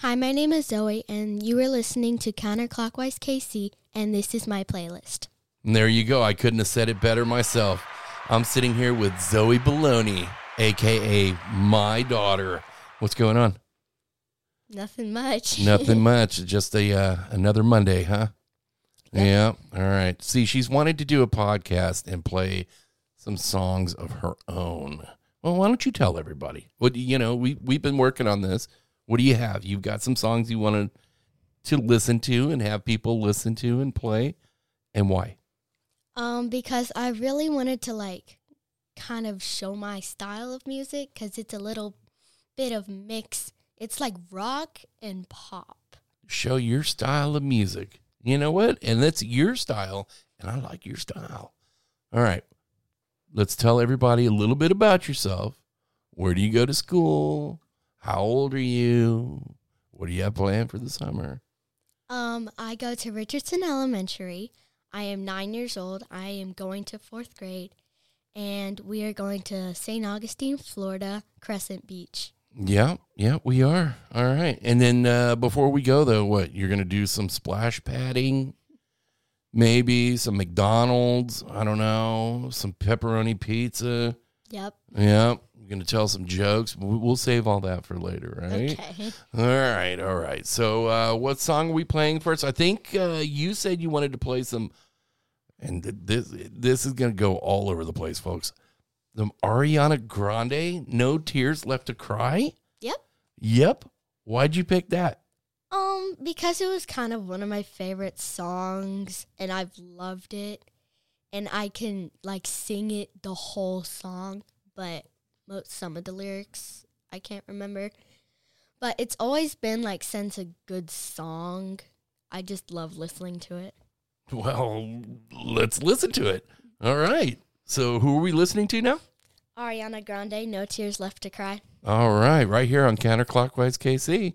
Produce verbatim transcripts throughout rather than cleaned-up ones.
Hi, my name is Zoe, and you are listening to Counterclockwise K C, and this is my playlist. And there you go. I couldn't have said it better myself. I'm sitting here with Zoey Bologna, a k a my daughter. What's going on? Nothing much. Nothing much. Just a uh, another Monday, huh? Yeah. yeah. All right. See, she's wanted to do a podcast and play some songs of her own. Well, why don't you tell everybody? What well, you know, we, we've been working on this. What do you have? You've got some songs you wanted to listen to and have people listen to and play, and why? Um, because I really wanted to, like, kind of show my style of music, because it's a little bit of mix. It's like rock and pop. Show your style of music. You know what? And that's your style, and I like your style. All right. Let's tell everybody a little bit about yourself. Where do you go to school? How old are you? What do you have planned for the summer? Um, I go to Richardson Elementary. I am nine years old. I am going to fourth grade. And we are going to Saint Augustine, Florida, Crescent Beach. Yeah, yeah, we are. All right. And then uh, before we go, though, what? You're going to do some splash padding? Maybe some McDonald's? I don't know. Some pepperoni pizza? Yep. Yep. We're going to tell some jokes. We'll save all that for later, right? Okay. All right, all right. So uh, what song are we playing first? I think uh, you said you wanted to play some, and this this is going to go all over the place, folks. The Ariana Grande, No Tears Left to Cry? Yep. Yep. Why'd you pick that? Um, because it was kind of one of my favorite songs, and I've loved it, and I can, like, sing it the whole song, but most, some of the lyrics I can't remember, but it's always been like since a good song. I just love listening to it. Well, let's listen to it. All right. So who are we listening to now? Ariana Grande, No Tears Left to Cry. All right. Right here on Counterclockwise K C.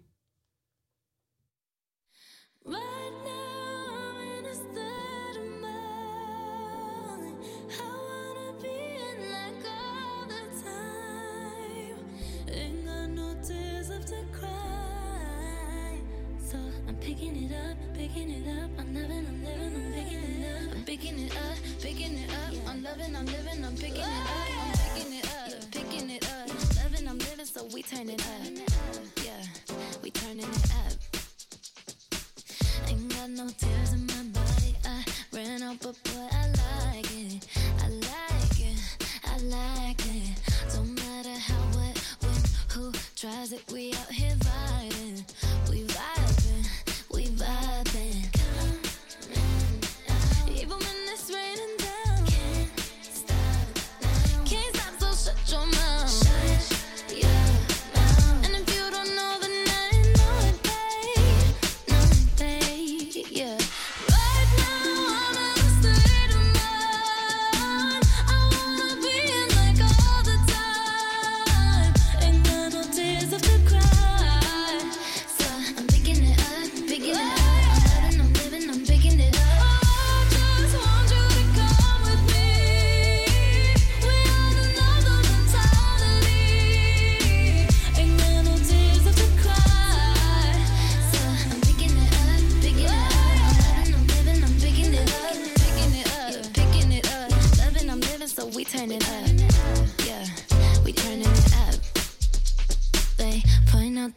Turn it up, yeah, we turning it up. Ain't got no tears in my body. I ran out, but boy, I like it. I like it, I like it. Don't matter how, what, when, who tries it. We out here vibing, we vibing, we vibing. Even when it's raining down, can't stop, can't stop. So shut your mouth.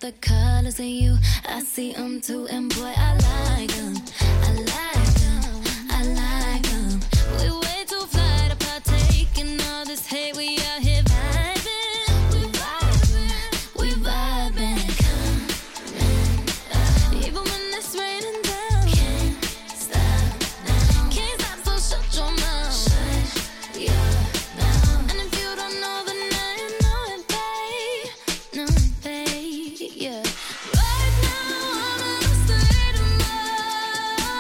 The colors of you, I see them too, and boy, I like them, I like them, I like them. We way too fly to partake in all this hate. We out here vibing, we vibing, we vibing. Come on, even when it's raining down, can't stop now, can't stop. So shut your mouth, shut your mouth. And if you don't know, then now you know it, babe, know it, babe. Yeah. Right now I'm in a state of mind.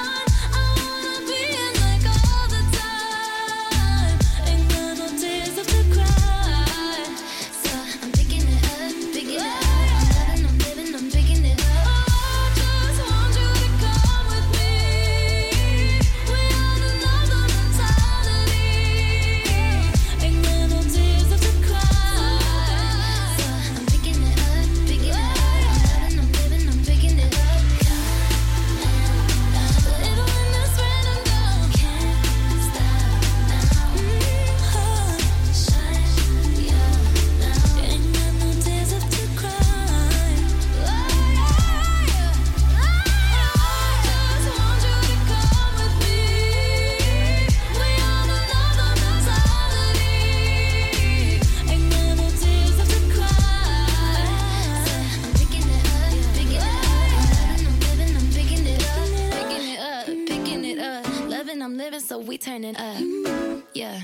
so we turn it up. Yeah,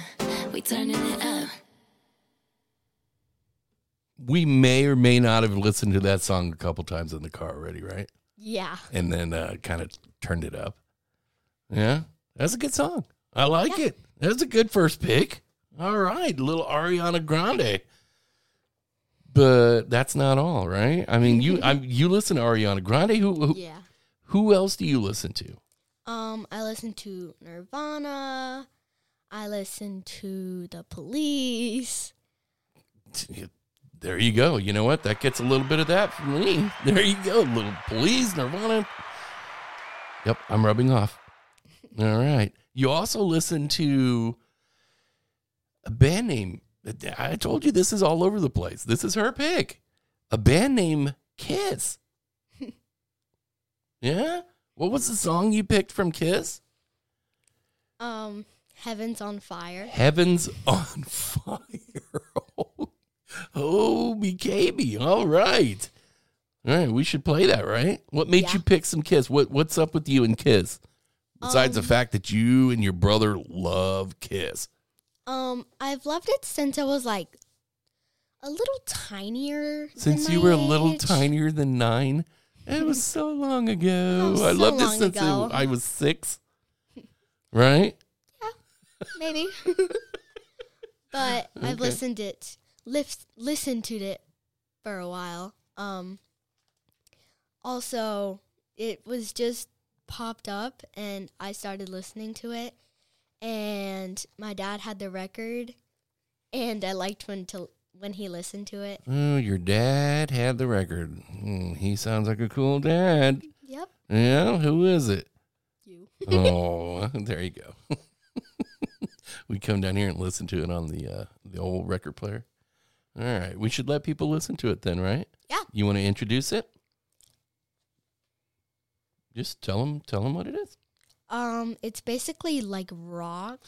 we turning it up. We may or may not have listened to that song a couple times in the car already, right? Yeah. And then uh, kind of turned it up. Yeah, that's a good song. I like yeah. it. That's a good first pick. All right, little Ariana Grande. But that's not all, right? I mean, you I, you listen to Ariana Grande. Who, who, yeah. who else do you listen to? Um, I listen to Nirvana. I listen to The Police. There you go. You know what? That gets a little bit of that from me. There you go. Little Police, Nirvana. Yep, I'm rubbing off. All right. You also listen to a band name. I told you this is all over the place. This is her pick. A band named Kiss. Yeah? What was the song you picked from Kiss? Um, Heaven's on Fire. Heaven's on Fire. Oh, oh B K B. All right. All right, we should play that, right? What made yeah. you pick some Kiss? What What's up with you and Kiss? Besides um, the fact that you and your brother love Kiss. Um, I've loved it since I was, like, a little tinier than Since you were age. a little tinier than nine? It was so long ago. I so loved it since it, I was six. Right? Yeah, maybe. But okay. I've listened it, lift, listened to it for a while. Um. Also, it was just popped up, and I started listening to it. And my dad had the record, and I liked when to, when he listened to it. Oh, your dad had the record. Mm, he sounds like a cool dad. Yep. Yeah, who is it? You. Oh, there you go. We come down here and listen to it on the uh, the old record player. All right, we should let people listen to it then, right? Yeah. You want to introduce it? Just tell them, tell them what it is. Um, it's basically like rock.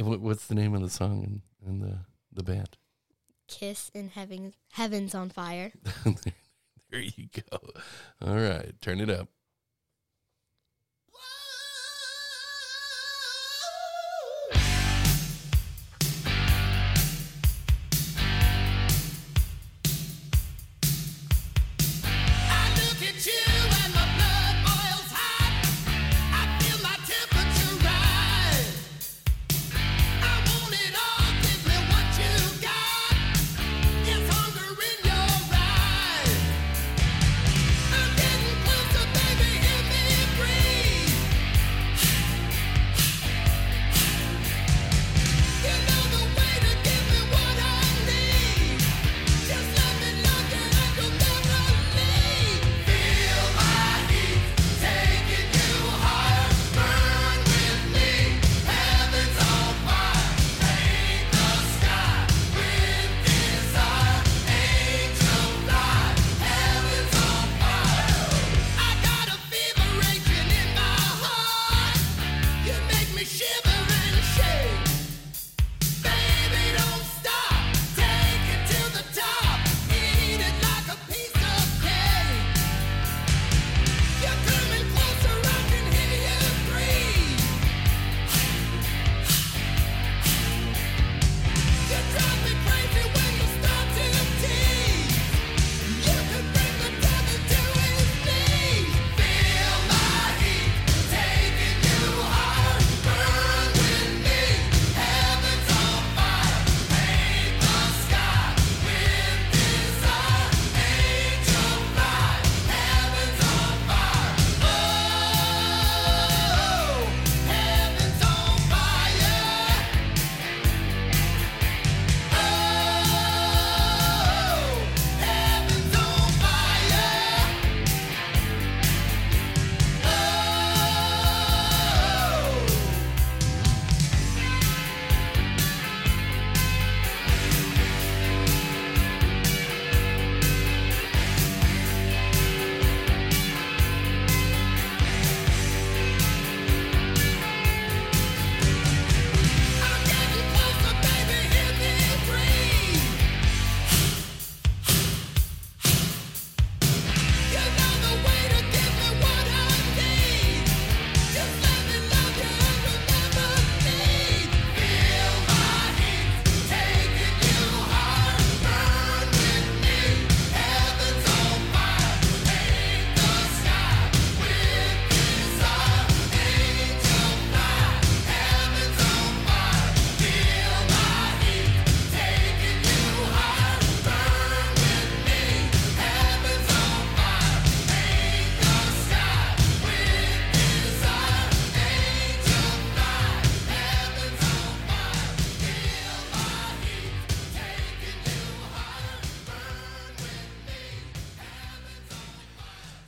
What's the name of the song and the the band? Kiss and Heaven's Heaven's on Fire. There you go. All right, turn it up. Thank you.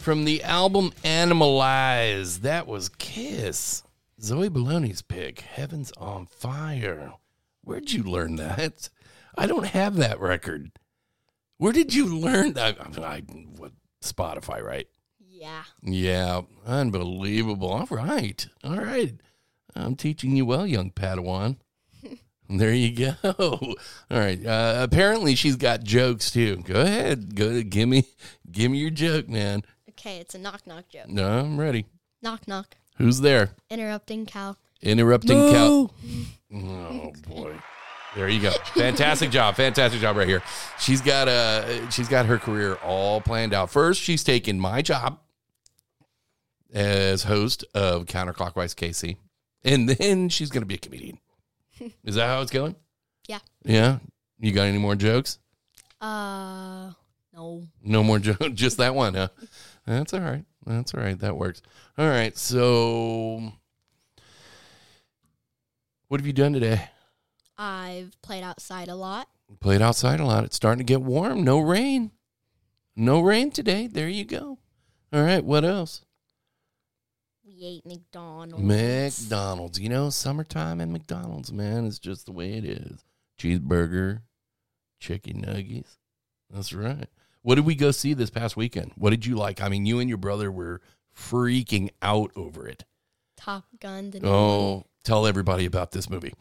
from the album Animalize. That was Kiss. Zoey Bologna's pick, Heaven's on Fire. Where'd you learn that? I don't have that record. Where did you learn that? I, I, what, Spotify, right? Yeah. Yeah. Unbelievable. All right. All right. I'm teaching you well, young Padawan. There you go. All right. Uh, apparently, she's got jokes, too. Go ahead. Go. Give me, give me your joke, man. Okay. It's a knock-knock joke. No, I'm ready. Knock-knock. Who's there? Interrupting cow. Interrupting no. cow. Oh, boy. There you go. Fantastic job. Fantastic job right here. She's got a, she's got her career all planned out. First, she's taking my job as host of Counterclockwise K C, and then she's going to be a comedian. Is that how it's going? Yeah. Yeah? You got any more jokes? Uh, no. No more jokes? Just that one, huh? That's all right. That's all right. That works. All right. So what have you done today? I've played outside a lot. Played outside a lot. It's starting to get warm. No rain. No rain today. There you go. All right. What else? We ate McDonald's. McDonald's. You know, summertime and McDonald's, man, is just the way it is. Cheeseburger, chicken nuggets. That's right. What did we go see this past weekend? What did you like? I mean, you and your brother were freaking out over it. Top Gun. The oh, tell everybody about this movie.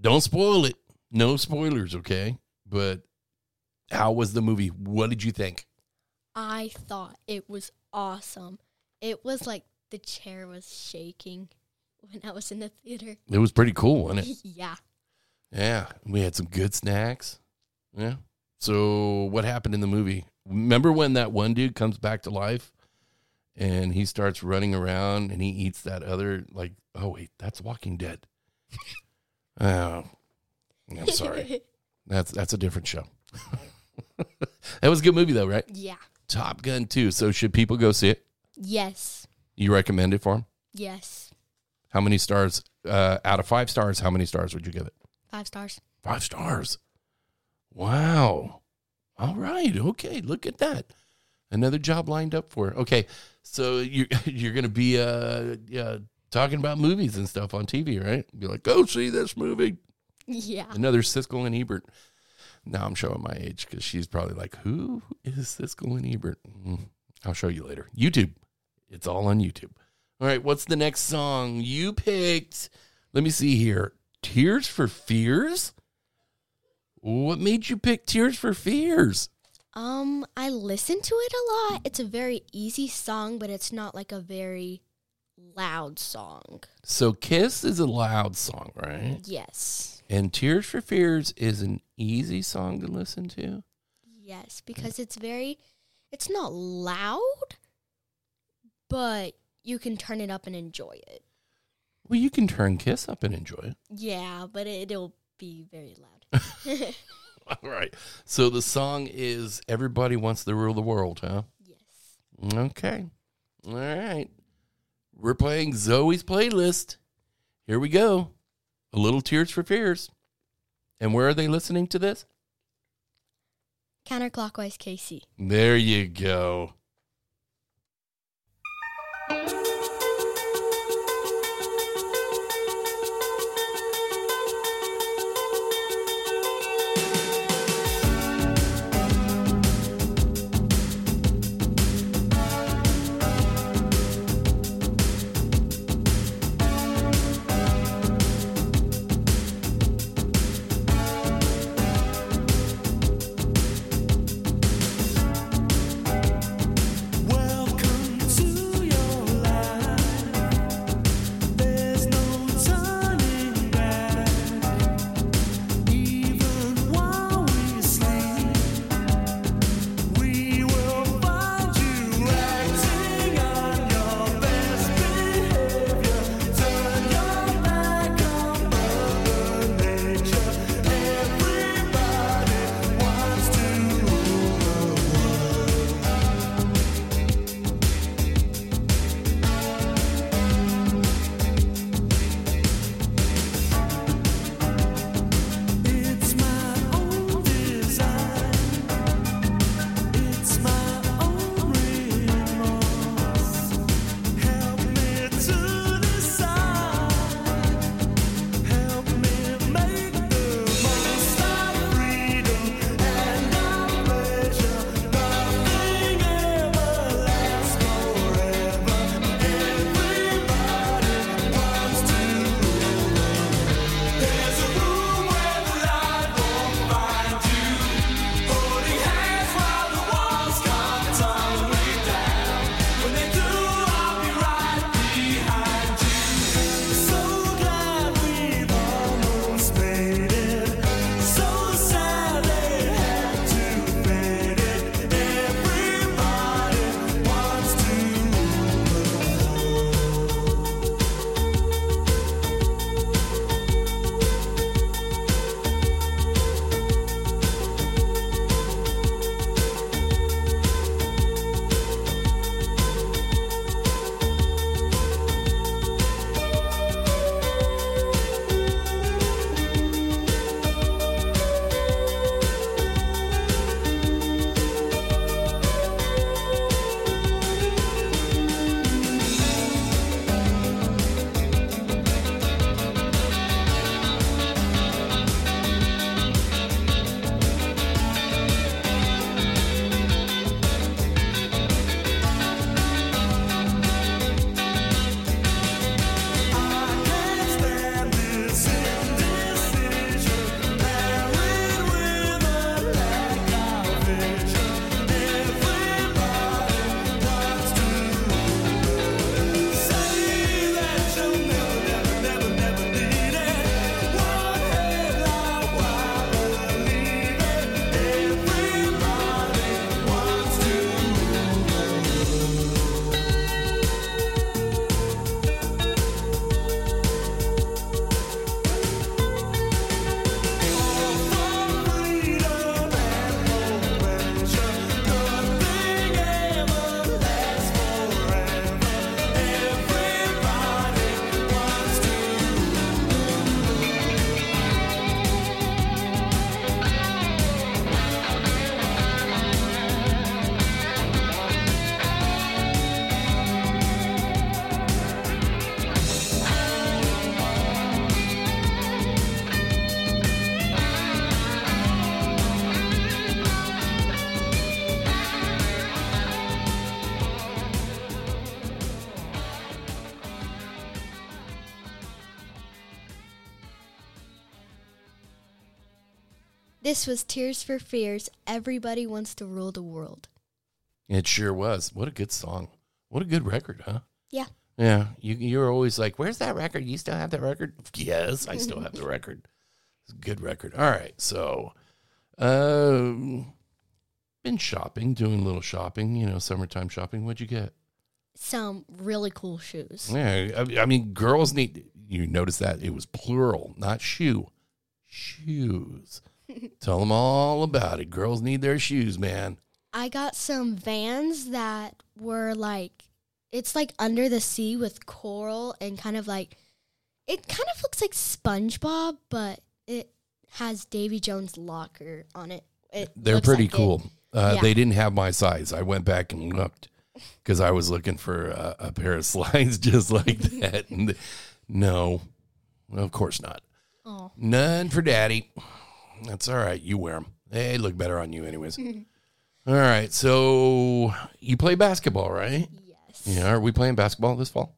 Don't spoil it. No spoilers, okay? But how was the movie? What did you think? I thought it was awesome. It was like the chair was shaking when I was in the theater. It was pretty cool, wasn't it? Yeah. Yeah. We had some good snacks. Yeah. So what happened in the movie? Remember when that one dude comes back to life and he starts running around and he eats that other, like, oh, wait, that's Walking Dead. Oh, I'm sorry. That's that's a different show. That was a good movie, though, right? Yeah. Top Gun two. So should people go see it? Yes. You recommend it for them? Yes. How many stars? Uh, out of five stars, how many stars would you give it? Five stars. Five stars. Wow. All right. Okay. Look at that. Another job lined up for her. Okay. So you're, you're going to be uh, uh, talking about movies and stuff on T V, right? Be like, go see this movie. Yeah. Another Siskel and Ebert. Now I'm showing my age because she's probably like, who is Siskel and Ebert? I'll show you later. YouTube. It's all on YouTube. All right. What's the next song you picked? Let me see here. Tears for Fears? What made you pick Tears for Fears? Um, I listen to it a lot. It's a very easy song, but it's not like a very loud song. So Kiss is a loud song, right? Yes. And Tears for Fears is an easy song to listen to? Yes, because it's very, it's not loud, but you can turn it up and enjoy it. Well, you can turn Kiss up and enjoy it. Yeah, but it, it'll be very loud. All right. So the song is Everybody Wants to Rule the World, huh? Yes. Okay. All right. We're playing Zoe's playlist. Here we go. A little Tears for Fears. And where are they listening to this? Counterclockwise K C. There you go. This was Tears for Fears, Everybody Wants to Rule the World. It sure was. What a good song. What a good record, huh? Yeah. Yeah. You, you're always like, where's that record? You still have that record? Yes, I still have the record. It's a good record. All right. So, uh, been shopping, doing a little shopping, you know, summertime shopping. What'd you get? Some really cool shoes. Yeah. I, I mean, girls need, you notice that it was plural, not shoe. Shoes. Tell them all about it. Girls need their shoes, man. I got some Vans that were like, it's like under the sea with coral and kind of like, it kind of looks like SpongeBob, but it has Davy Jones locker on it. It They're pretty like cool. It, uh, yeah. They didn't have my size. I went back and looked because I was looking for uh, a pair of slides just like that. And no, of course not. Oh. None for daddy. That's all right. You wear them. They look better on you anyways. All right. So you play basketball, right? Yes. Yeah. Are we playing basketball this fall?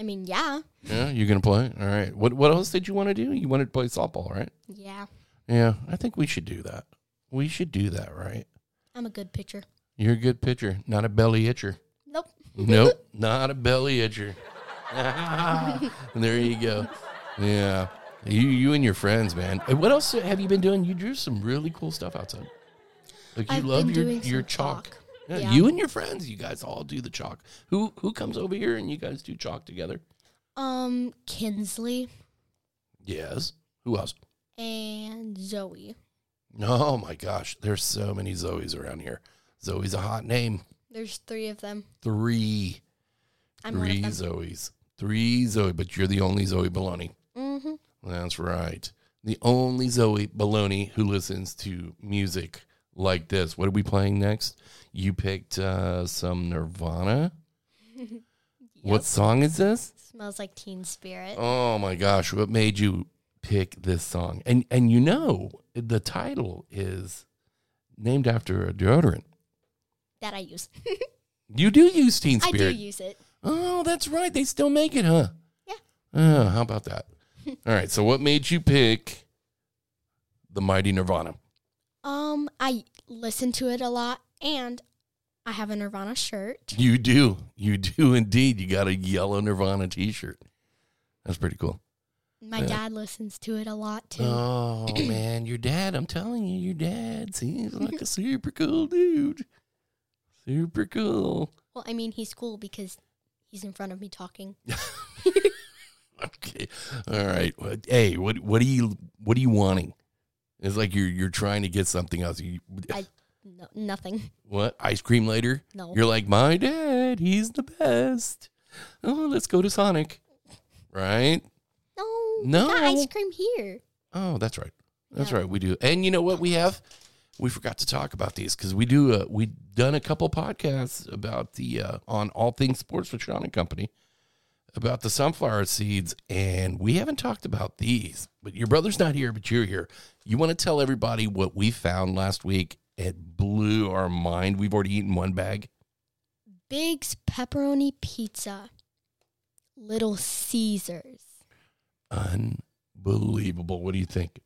I mean, yeah. Yeah. You're going to play? All right. What What else did you want to do? You wanted to play softball, right? Yeah. Yeah. I think we should do that. We should do that, right? I'm a good pitcher. You're a good pitcher. Not a belly itcher. Nope. Nope. Not a belly itcher. There you go. Yeah. You you and your friends, man. What else have you been doing? You drew some really cool stuff outside. Like you I've love your your chalk. chalk. Yeah, yeah. You and your friends, you guys all do the chalk. Who who comes over here and you guys do chalk together? Um, Kinsley. Yes. Who else? And Zoe. Oh my gosh, there's so many Zoes around here. Zoe's a hot name. There's three of them. Three. I'm three one of them. Zoes. Three Zoe, but you're the only Zoey Bologna. Mm-hmm. That's right. The only Zoey Bologna who listens to music like this. What are we playing next? You picked uh, some Nirvana. Yep. What song is this? Smells Like Teen Spirit. Oh, my gosh. What made you pick this song? And, and you know, the title is named after a deodorant. That I use. You do use Teen Spirit. I do use it. Oh, that's right. They still make it, huh? Yeah. Oh, how about that? All right. So what made you pick the mighty Nirvana? Um, I listen to it a lot, and I have a Nirvana shirt. You do. You do indeed. You got a yellow Nirvana t-shirt. That's pretty cool. My yeah. dad listens to it a lot, too. Oh, man. Your dad, I'm telling you, your dad seems like a super cool dude. Super cool. Well, I mean, he's cool because he's in front of me talking. Okay. All right. Hey, what what are you what are you wanting? It's like you're you're trying to get something else. You, I, no, nothing. What? Ice cream later? No. You're like, my dad, he's the best. Oh, let's go to Sonic. Right? No. No. Not ice cream here. Oh, that's right. That's no. right. We do. And you know what we have? We forgot to talk about these because we do. A, we've done a couple podcasts about the uh, on all things sports with Sean and Company about the sunflower seeds, and we haven't talked about these. But your brother's not here, but you're here. You want to tell everybody what we found last week? It blew our mind. We've already eaten one bag. Big's Pepperoni Pizza, Little Caesars. Unbelievable. What do you think?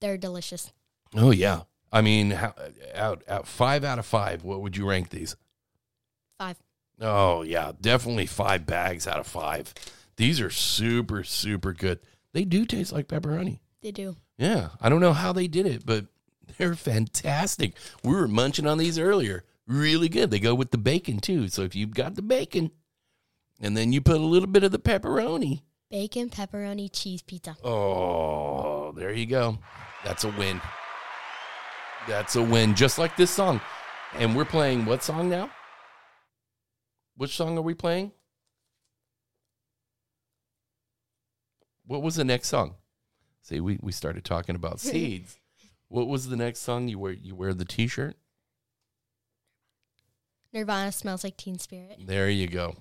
They're delicious. Oh, yeah. I mean, how, out, out, five out of five, what would you rank these? Five. Oh, yeah. Definitely five bags out of five. These are super, super good. They do taste like pepperoni. They do. Yeah. I don't know how they did it, but they're fantastic. We were munching on these earlier. Really good. They go with the bacon, too. So if you've got the bacon, and then you put a little bit of the pepperoni. Bacon, pepperoni, cheese, pizza. Oh, there you go. That's a win. That's a win, just like this song. And we're playing what song now? Which song are we playing? What was the next song? See, we, we started talking about seeds. What was the next song you wear? You wear the T-shirt? Nirvana Smells Like Teen Spirit. There you go.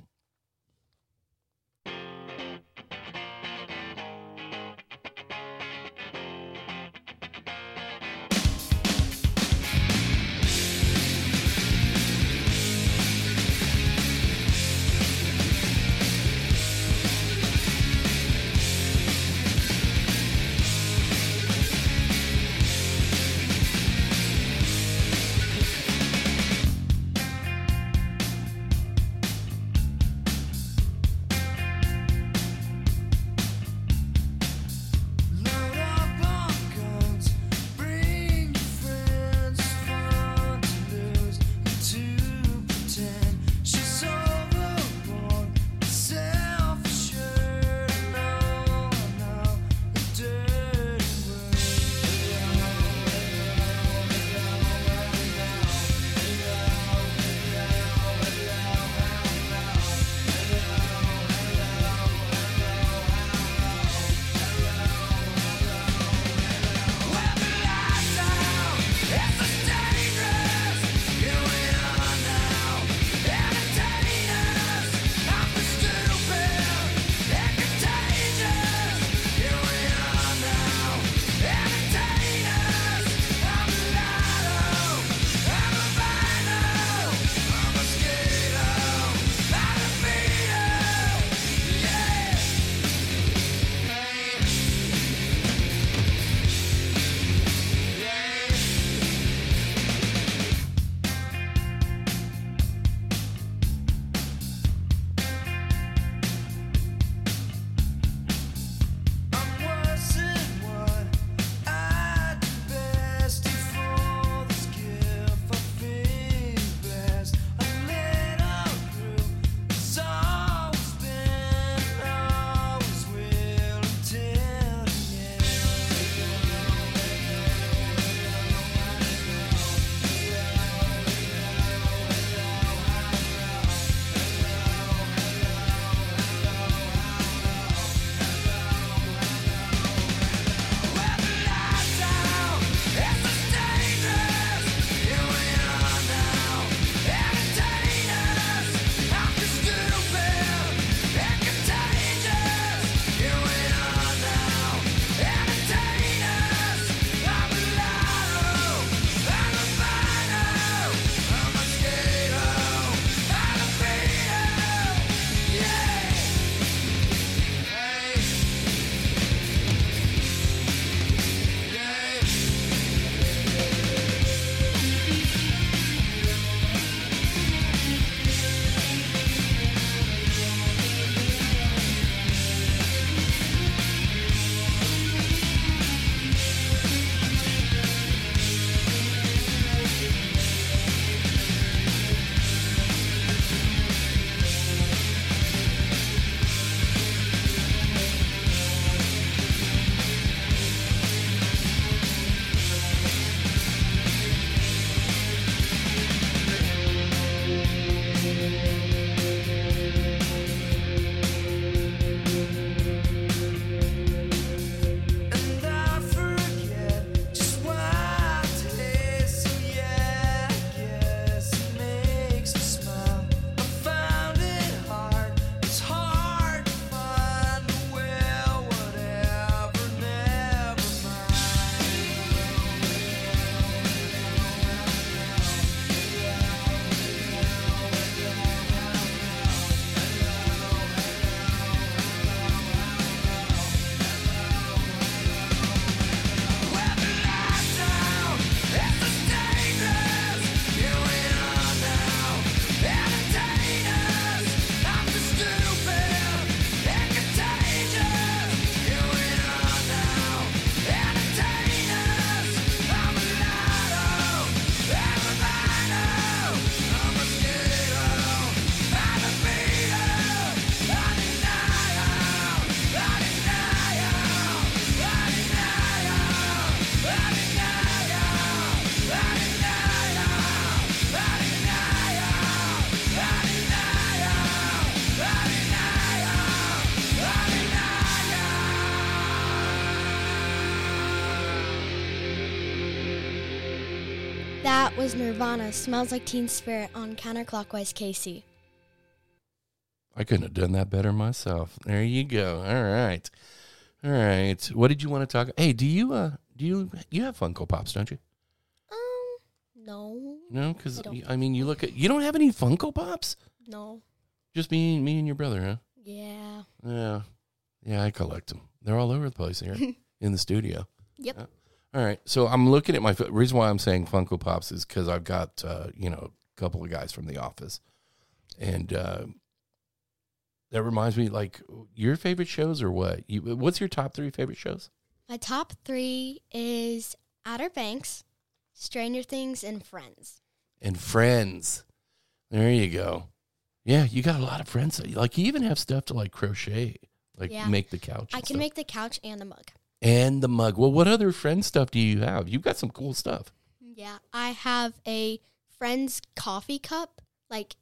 was Nirvana, Smells Like Teen Spirit on Counterclockwise K C. I couldn't have done that better myself. There you go. All right. All right. What did you want to talk about? Hey, do you, uh, do you, you have Funko Pops, don't you? Um, no. No, because, I, I mean, you look at, you don't have any Funko Pops? No. Just me, me and your brother, huh? Yeah. Yeah. Yeah, I collect them. They're all over the place here in the studio. Yep. Yeah. All right. So I'm looking at my, reason why I'm saying Funko Pops is because I've got, uh, you know, a couple of guys from the office. And uh, that reminds me, like, your favorite shows or what? You, what's your top three favorite shows? My top three is Outer Banks, Stranger Things, and Friends. And Friends. There you go. Yeah, you got a lot of friends. Like, you even have stuff to, like, crochet. Like, yeah. Make the couch. I can stuff. Make the couch and the mug. And the mug. Well, what other Friends stuff do you have? You've got some cool stuff. Yeah, I have a Friends coffee cup. Like,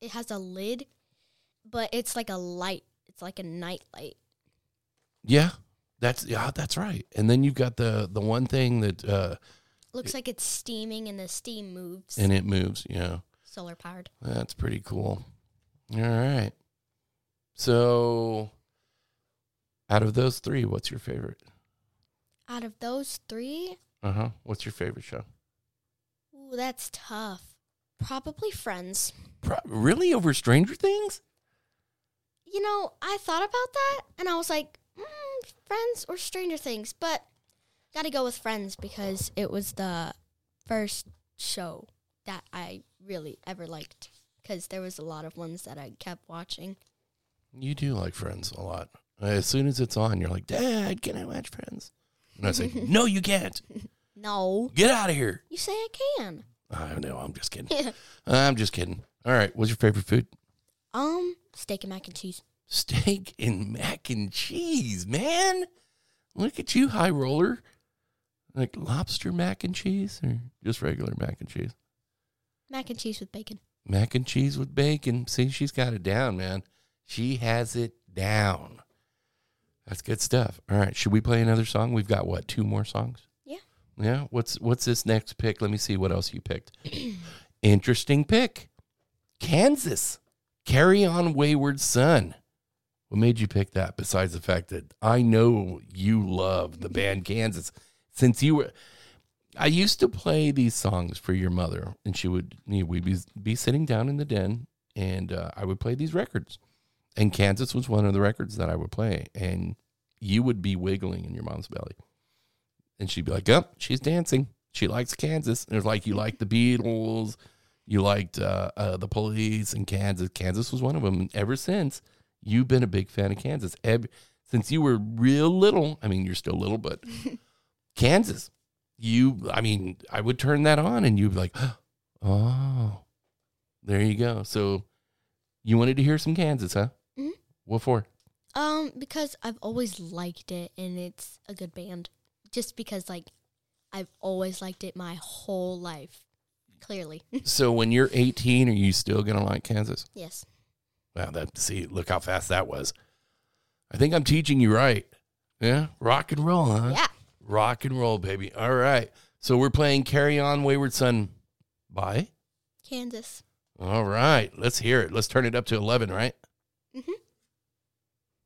it has a lid, but it's like a light. It's like a night light. Yeah, that's yeah, that's right. And then you've got the, the one thing that... Uh, Looks it, like it's steaming, and the steam moves. And it moves, yeah. Solar powered. That's pretty cool. All right. So... Out of those three, what's your favorite? Out of those three? Uh-huh. What's your favorite show? Ooh, that's tough. Probably Friends. Pro- really? Over Stranger Things? You know, I thought about that, and I was like, mm, Friends or Stranger Things, but got to go with Friends because it was the first show that I really ever liked because there was a lot of ones that I kept watching. You do like Friends a lot. As soon as it's on, you're like, Dad, can I watch Friends? And I say, no, you can't. No. Get out of here. You say I can. I know. I'm just kidding. I'm just kidding. All right. What's your favorite food? Um, steak and mac and cheese. Steak and mac and cheese, man. Look at you, high roller. Like lobster mac and cheese or just regular mac and cheese? Mac and cheese with bacon. Mac and cheese with bacon. See, she's got it down, man. She has it down. That's good stuff. All right. Should we play another song? We've got, what, two more songs? Yeah. Yeah. What's what's this next pick? Let me see what else you picked. Interesting pick. Kansas. Carry On Wayward Son. What made you pick that besides the fact that I know you love the band Kansas? Since you were... I used to play these songs for your mother, and she would... We'd be, be sitting down in the den, and uh, I would play these records. And Kansas was one of the records that I would play. And you would be wiggling in your mom's belly. And she'd be like, oh, she's dancing. She likes Kansas. And it was like, you liked the Beatles. You liked uh, uh, the Police and Kansas. Kansas was one of them. And ever since, you've been a big fan of Kansas. Ever, since you were real little. I mean, you're still little, but Kansas. You, I mean, I would turn that on and you'd be like, oh, there you go. So you wanted to hear some Kansas, huh? What for? Um, because I've always liked it, and it's a good band. Just because, like, I've always liked it my whole life, clearly. So when you're eighteen, are you still going to like Kansas? Yes. Wow, that see, look how fast that was. I think I'm teaching you right. Yeah? Rock and roll, huh? Yeah. Rock and roll, baby. All right. So we're playing Carry On, Wayward Son by? Kansas. All right. Let's hear it. Let's turn it up to eleven, right? Mm-hmm.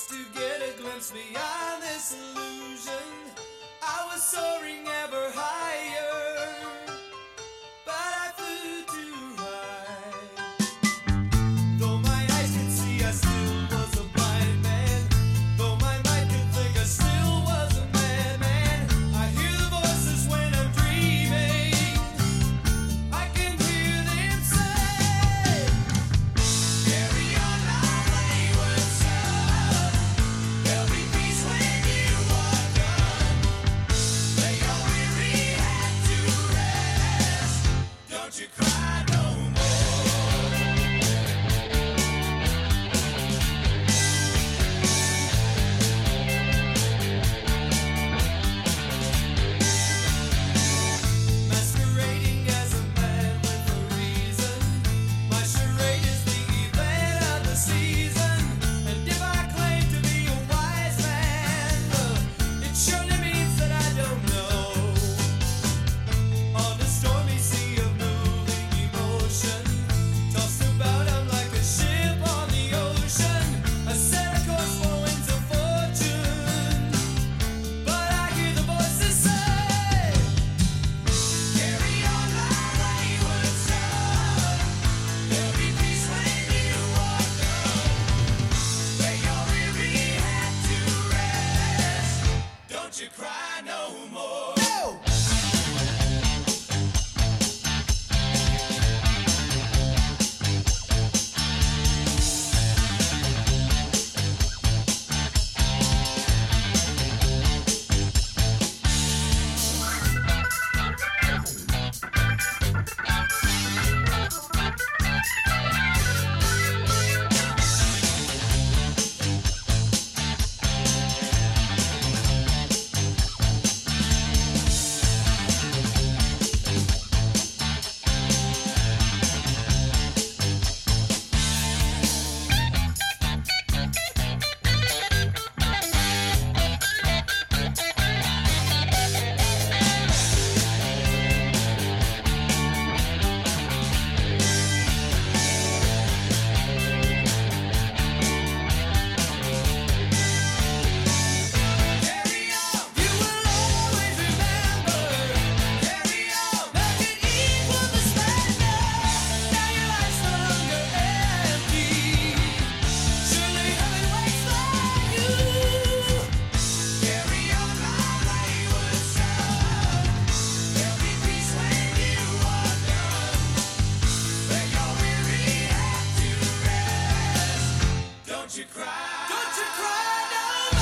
just to get a glimpse beyond this illusion. I was soaring ever higher, but I flew too high. Though my eyes could see, I still was a blind man. Though my mind could think, I still was a madman. I hear the voices when I'm dreaming. I can hear them say, carry on my wayward son. There'll be peace when you are done. Lay your weary head to rest. Don't you cry no more. Masquerading as a man with a reason. My charade is the event of the season. And if I claim to be a wise man, uh, it surely means that I don't know. On the stormy sea of moving emotion, tossed about I'm like a ship on the ocean. I set a course for winds of fortune, but I hear the voices say, carry on my wayward son. There'll be peace when you are done. Lay your weary head to rest. Don't you cry no more.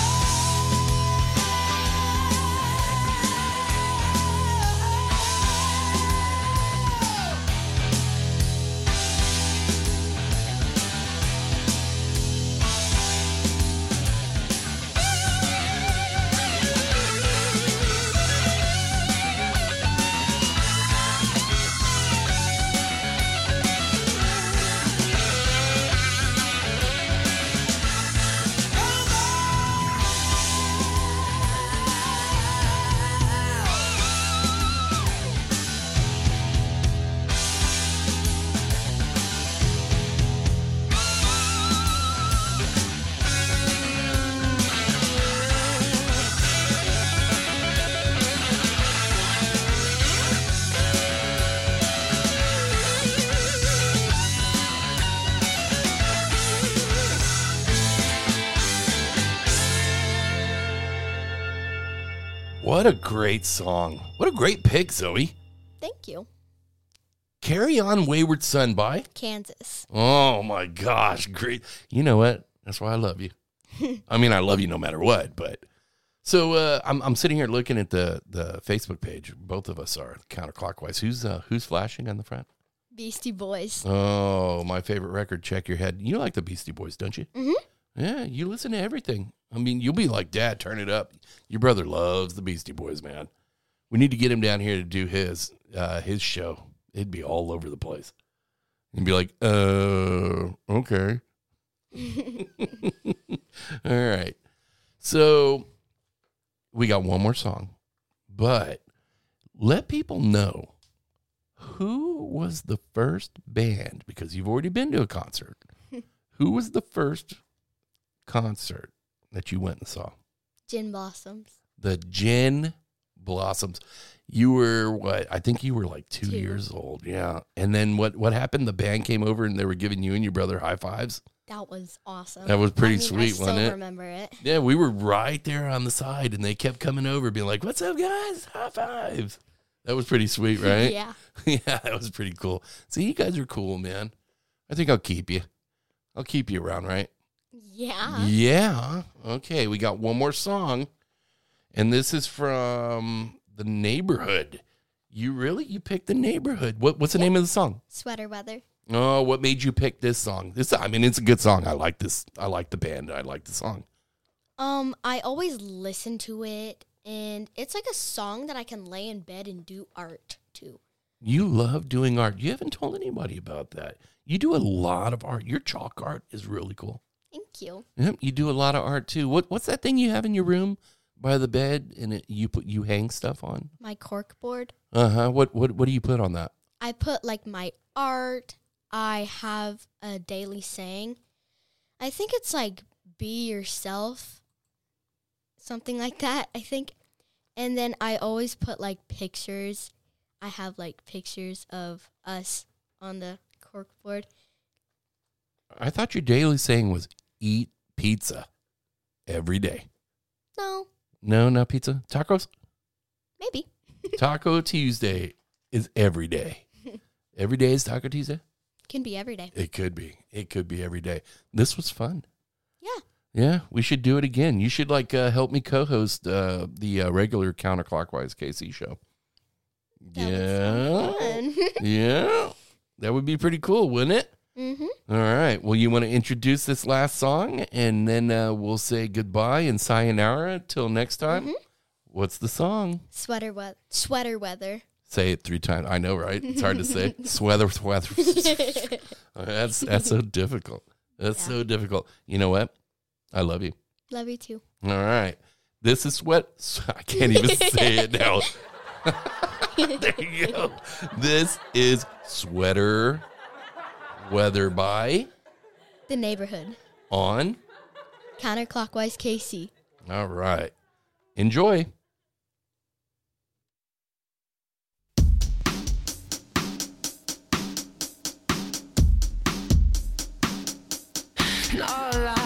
Carry on. You will always remember. Carry on. Nothing equals the splendor. Now your life's no longer empty. Surely heaven waits for you. Carry on, my wayward son. There'll be peace when you are done. Lay your weary head to rest. Don't you cry. Don't you cry no more. What a great song. What a great pick, Zoe. Thank you. Carry On Wayward Son by? Kansas. Oh my gosh, great. You know what? That's why I love you. I mean, I love you no matter what, but so uh, I'm I'm sitting here looking at the, the Facebook page. Both of us are counterclockwise. Who's uh, who's flashing on the front? Beastie Boys. Oh, my favorite record, Check Your Head. You like the Beastie Boys, don't you? Mm-hmm. Yeah, you listen to everything. I mean, you'll be like, Dad, turn it up. Your brother loves the Beastie Boys, man. We need to get him down here to do his uh, his show. It'd be all over the place. And be like, uh, okay. All right. So we got one more song. But let people know who was the first band, because you've already been to a concert. Who was the first concert that you went and saw? Gin Blossoms. The Gin Blossoms. You were what? I think you were like two, two. years old. Yeah. And then what, what happened? The band came over and they were giving you and your brother high fives. That was awesome. That was pretty I mean, sweet, I wasn't it? I still remember it. Yeah, we were right there on the side, and they kept coming over, being like, what's up, guys? High fives. That was pretty sweet, right? Yeah. Yeah, that was pretty cool. See, you guys are cool, man. I think I'll keep you. I'll keep you around, right? Yeah. Yeah. Okay, we got one more song, and this is from The Neighborhood. You really? You picked The Neighborhood. What, what's the yeah. name of the song? Sweater Weather. Oh, what made you pick this song? This, I mean, it's a good song. I like this. I like the band. I like the song. Um, I always listen to it, and it's like a song that I can lay in bed and do art to. You love doing art. You haven't told anybody about that. You do a lot of art. Your chalk art is really cool. Thank you. Yep, you do a lot of art too. What What's that thing you have in your room by the bed, and it, you put you hang stuff on? My cork board. Uh huh. What What What do you put on that? I put like my art. I have a daily saying. I think it's like, be yourself, something like that, I think. And then I always put like pictures. I have like pictures of us on the corkboard. I thought your daily saying was eat pizza every day. No. No, not pizza. Tacos? Maybe. Taco Tuesday is every day. Every day is Taco Tuesday? Can be every day. It could be. It could be every day. This was fun. Yeah. Yeah, we should do it again. You should like uh, help me co-host uh, the uh, regular Counterclockwise K C show. That yeah. Fun. Yeah. That would be pretty cool, wouldn't it? Mm-hmm. All right. Well, you want to introduce this last song, and then uh, we'll say goodbye and sayonara till next time. Mm-hmm. What's the song? Sweater we- Sweater Weather. Say it three times. I know, right? It's hard to say. Sweater, sweater. That's that's so difficult. That's yeah. so difficult. You know what? I love you. Love you too. All right. This is sweat. I can't even say it now. There you go. This is Sweater Weather by The Neighborhood on Counterclockwise K C. All right. Enjoy. La la